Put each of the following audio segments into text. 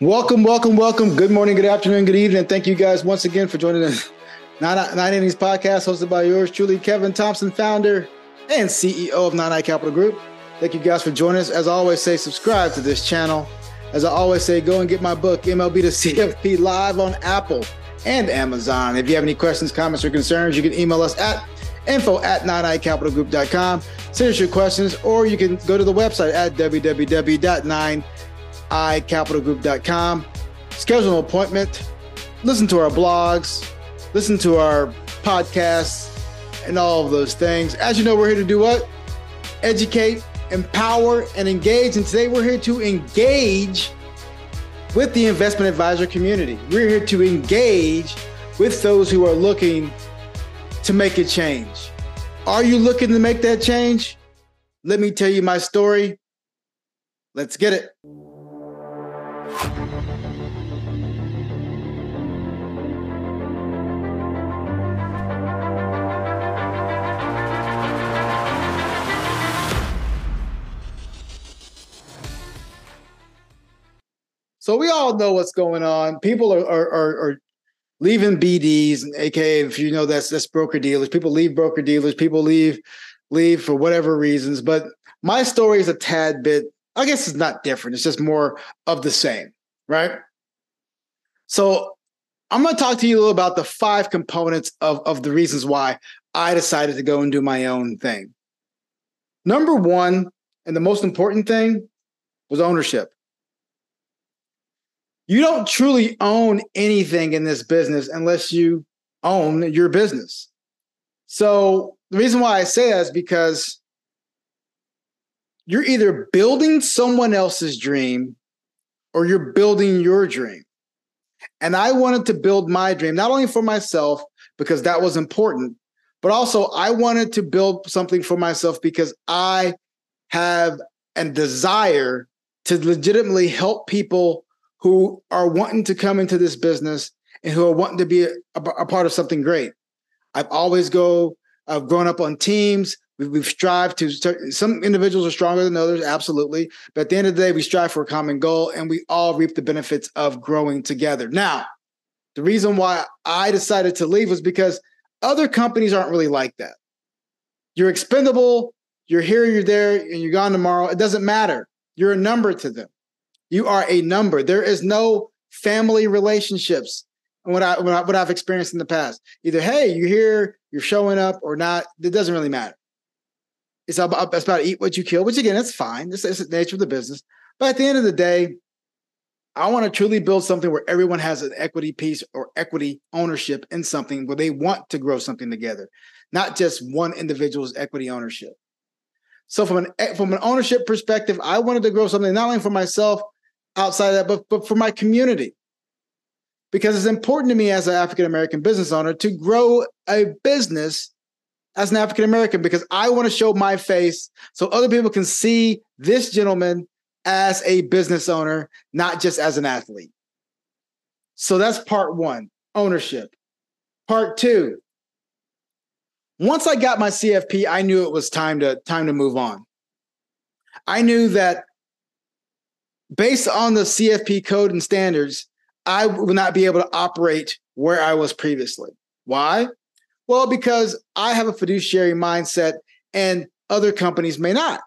Welcome. Good morning, good afternoon, good evening. Thank you guys once again for joining us. 9Innings podcast hosted by yours truly, Kevin Thompson, founder and CEO of 9i Capital Group. Thank you guys for joining us. As I always say, subscribe to this channel. As I always say, go and get my book, MLB to CFP, live on Apple and Amazon. If you have any questions, comments, or concerns, you can email us at info@9icapitalgroup.com. Send us your questions, or you can go to the website at www.9icapitalgroup.com. Schedule an appointment, listen to our blogs, listen to our podcasts, and all of those things. As you know, we're here to do what? Educate, empower, and engage. And today we're here to engage with the investment advisor community. We're here to engage with those who are looking to make a change. Are you looking to make that change? Let me tell you my story. Let's get it. So we all know what's going on. People are leaving BDs, and aka, if you know, that's broker dealers. People leave broker dealers. People leave for whatever reasons. But my story is a tad bit, I guess it's not different. It's just more of the same, right? So I'm going to talk to you a little about the five components of the reasons why I decided to go and do my own thing. Number one, and the most important thing, was ownership. You don't truly own anything in this business unless you own your business. So the reason why I say that is because you're either building someone else's dream or you're building your dream. And I wanted to build my dream, not only for myself, because that was important, but also I wanted to build something for myself because I have a desire to legitimately help people who are wanting to come into this business and who are wanting to be a part of something great. I've grown up on teams. We've strived to, some individuals are stronger than others, absolutely. But at the end of the day, we strive for a common goal and we all reap the benefits of growing together. Now, the reason why I decided to leave was because other companies aren't really like that. You're expendable, you're here, you're there, and you're gone tomorrow. It doesn't matter. You're a number to them. You are a number. There is no family relationships. And what I've experienced in the past, either, hey, you're here, you're showing up or not. It doesn't really matter. It's about eat what you kill, which again, that's fine. This is the nature of the business. But at the end of the day, I want to truly build something where everyone has an equity piece or equity ownership in something where they want to grow something together, not just one individual's equity ownership. So from an ownership perspective, I wanted to grow something not only for myself, outside of that, but for my community. Because it's important to me as an African-American business owner to grow a business as an African-American, because I want to show my face so other people can see this gentleman as a business owner, not just as an athlete. So that's part one, ownership. Part two, once I got my CFP, I knew it was time to move on. I knew that based on the CFP code and standards, I would not be able to operate where I was previously. Why? Well, because I have a fiduciary mindset and other companies may not.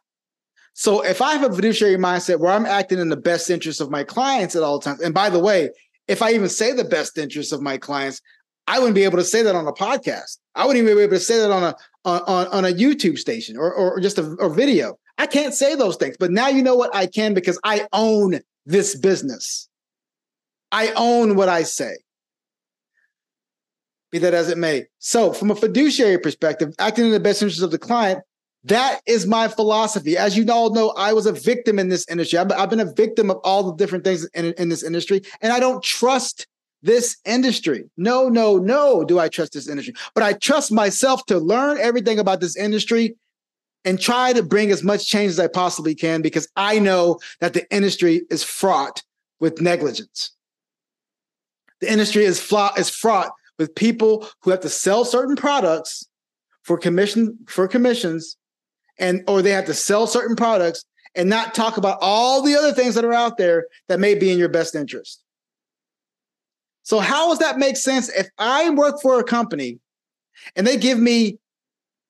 So if I have a fiduciary mindset where I'm acting in the best interest of my clients at all times, and by the way, if I even say the best interest of my clients, I wouldn't be able to say that on a podcast. I wouldn't even be able to say that on a YouTube station or just a video. I can't say those things, but now you know what I can because I own this business. I own what I say. Be that as it may. So from a fiduciary perspective, acting in the best interest of the client, that is my philosophy. As you all know, I was a victim in this industry. I've been a victim of all the different things in this industry, and I don't trust this industry. No, do I trust this industry. But I trust myself to learn everything about this industry and try to bring as much change as I possibly can, because I know that the industry is fraught with negligence. The industry is fraught with people who have to sell certain products for commissions, and or they have to sell certain products and not talk about all the other things that are out there that may be in your best interest. So how does that make sense? If I work for a company and they give me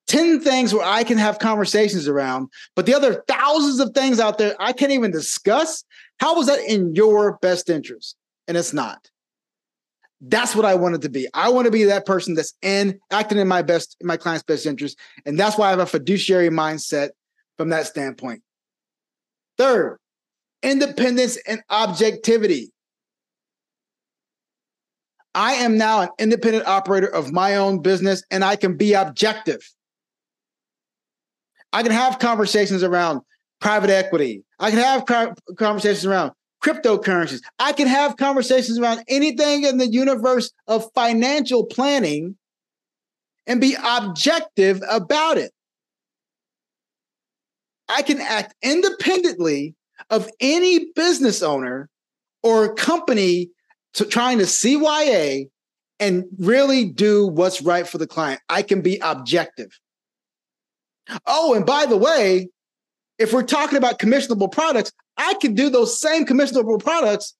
10 things where I can have conversations around, but the other thousands of things out there I can't even discuss, how was that in your best interest? And it's not. That's what I wanted to be. I want to be that person that's acting in my client's best interest. And that's why I have a fiduciary mindset from that standpoint. Third, independence and objectivity. I am now an independent operator of my own business, and I can be objective. I can have conversations around private equity. I can have conversations around cryptocurrencies. I can have conversations around anything in the universe of financial planning and be objective about it. I can act independently of any business owner or company trying to CYA and really do what's right for the client. I can be objective. Oh, and by the way, if we're talking about commissionable products, I can do those same commissionable products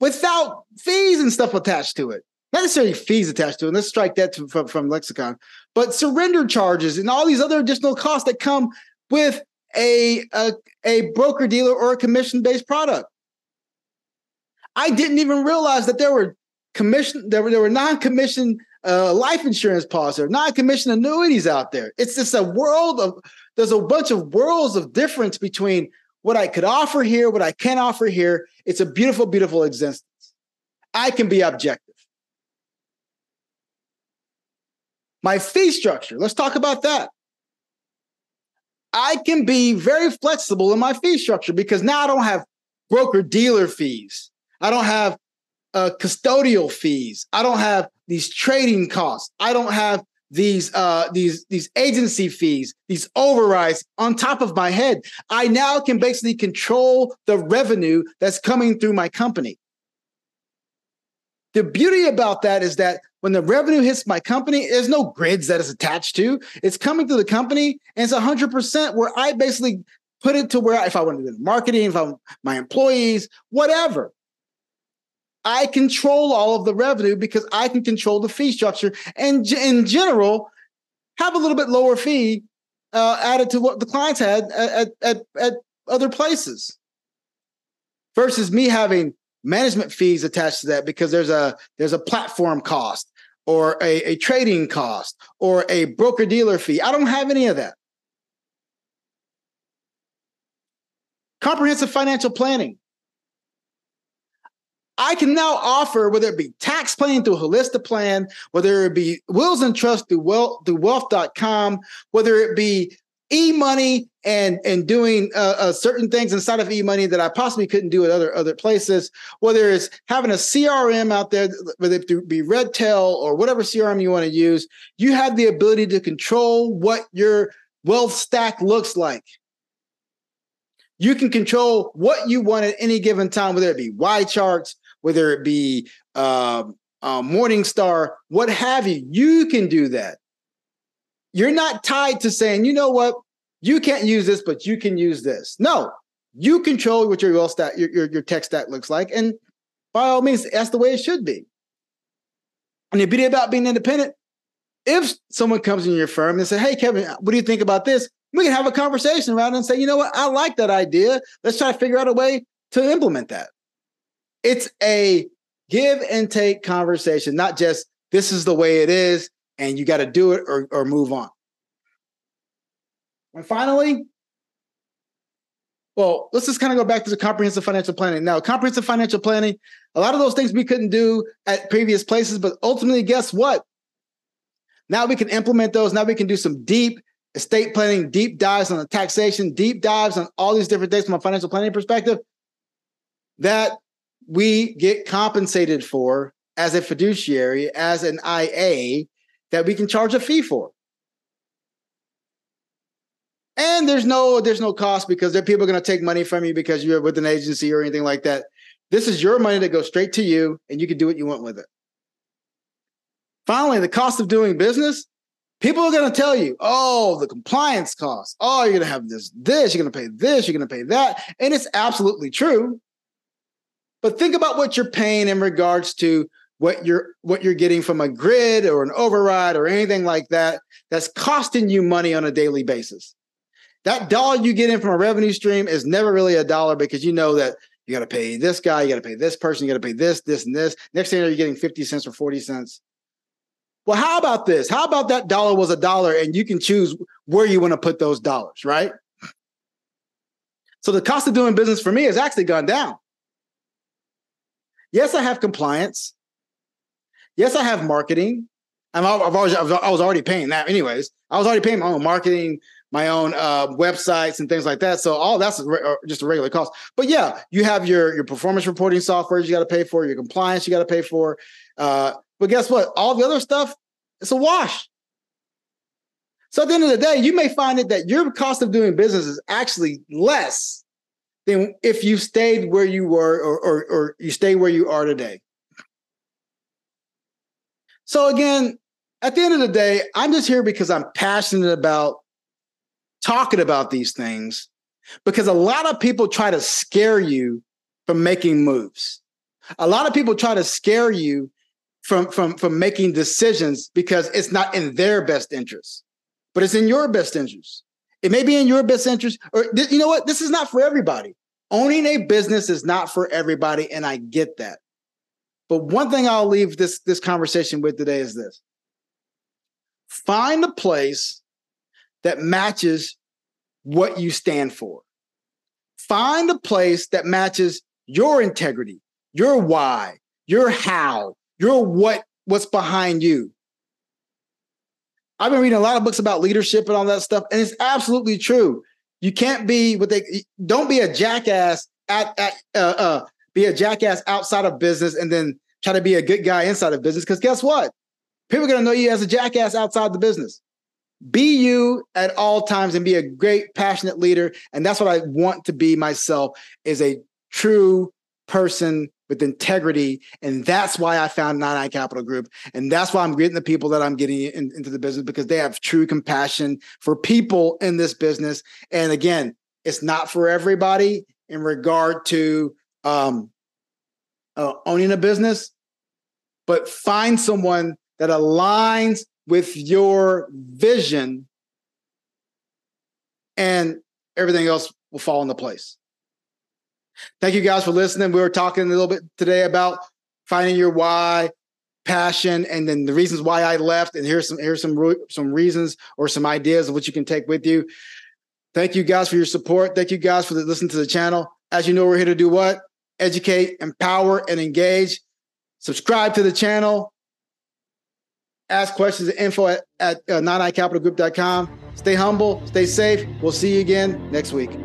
without fees and stuff attached to it. Not necessarily fees attached to it. Let's strike that from lexicon. But surrender charges and all these other additional costs that come with a broker-dealer or a commission-based product. I didn't even realize that there were non-commissioned life insurance policies, or non-commissioned annuities out there. It's just a world of, there's a bunch of worlds of difference between what I could offer here, what I can offer here. It's a beautiful, beautiful existence. I can be objective. My fee structure, let's talk about that. I can be very flexible in my fee structure because now I don't have broker-dealer fees. I don't have custodial fees. I don't have these trading costs. I don't have these agency fees, these overrides on top of my head. I now can basically control the revenue that's coming through my company. The beauty about that is that when the revenue hits my company, there's no grids that it's attached to. It's coming through the company, and it's 100% where I basically put it to where if I want to do marketing, if I want my employees, whatever. I control all of the revenue because I can control the fee structure and in general have a little bit lower fee added to what the clients had at other places versus me having management fees attached to that because there's a platform cost or a trading cost or a broker-dealer fee. I don't have any of that. Comprehensive financial planning. I can now offer, whether it be tax planning through Holistiplan, whether it be wills and trust through wealth.com, whether it be e-money and doing certain things inside of e-money that I possibly couldn't do at other places, whether it's having a CRM out there, whether it be Redtail or whatever CRM you want to use, you have the ability to control what your wealth stack looks like. You can control what you want at any given time, whether it be Y charts, whether it be Morningstar, what have you. You can do that. You're not tied to saying, you know what, you can't use this, but you can use this. No, you control what your wealth stack, your tech stack looks like. And by all means, that's the way it should be. And the beauty about being independent, if someone comes in your firm and says, hey, Kevin, what do you think about this? We can have a conversation around it and say, you know what, I like that idea. Let's try to figure out a way to implement that. It's a give and take conversation, not just this is the way it is and you got to do it or move on. And finally, well, let's just kind of go back to the comprehensive financial planning. Now, comprehensive financial planning, a lot of those things we couldn't do at previous places, but ultimately, guess what? Now we can implement those. Now we can do some deep estate planning, deep dives on the taxation, deep dives on all these different things from a financial planning perspective that we get compensated for as a fiduciary, as an IA, that we can charge a fee for. And there's no additional cost because there are people going to take money from you because you're with an agency or anything like that. This is your money that goes straight to you and you can do what you want with it. Finally, the cost of doing business. People are going to tell you, oh, the compliance costs. Oh, you're going to have this, you're going to pay this, you're going to pay that. And it's absolutely true. But think about what you're paying in regards to what you're getting from a grid or an override or anything like that that's costing you money on a daily basis. That dollar you get in from a revenue stream is never really a dollar, because you know that you got to pay this guy, you got to pay this person, you got to pay this, this, and this. Next thing you know, you're getting 50 cents or 40 cents. Well, how about this? How about that dollar was a dollar and you can choose where you want to put those dollars, right? So the cost of doing business for me has actually gone down. Yes, I have compliance. Yes, I have marketing. I was already paying that anyways. I was already paying my own marketing, my own websites and things like that. So all that's just a regular cost. But yeah, you have your performance reporting software you got to pay for, your compliance you got to pay for. But guess what? All the other stuff, it's a wash. So at the end of the day, you may find it that your cost of doing business is actually less than if you stayed where you were or you stay where you are today. So again, at the end of the day, I'm just here because I'm passionate about talking about these things, because a lot of people try to scare you from making moves. A lot of people try to scare you from making decisions because it's not in their best interest, but it's in your best interest. It may be in your best interest, or you know what? This is not for everybody. Owning a business is not for everybody, and I get that. But one thing I'll leave this conversation with today is this. Find a place that matches what you stand for. Find a place that matches your integrity, your why, your how, your what's behind you. I've been reading a lot of books about leadership and all that stuff, and it's absolutely true. You can't be don't be a jackass be a jackass outside of business and then try to be a good guy inside of business, because guess what? People are going to know you as a jackass outside the business. Be you at all times and be a great, passionate leader. And that's what I want to be myself, is a true person with integrity. And that's why I found 9i Capital Group. And that's why I'm getting the people that I'm getting into the business, because they have true compassion for people in this business. And again, it's not for everybody in regard to owning a business, but find someone that aligns with your vision, and everything else will fall into place. Thank you guys for listening. We were talking a little bit today about finding your why, passion, and then the reasons why I left. And here's some reasons or some ideas of what you can take with you. Thank you guys for your support. Thank you guys for listening to the channel. As you know, we're here to do what? Educate, empower, and engage. Subscribe to the channel. Ask questions at info@9icapitalgroup.com. Stay humble, stay safe. We'll see you again next week.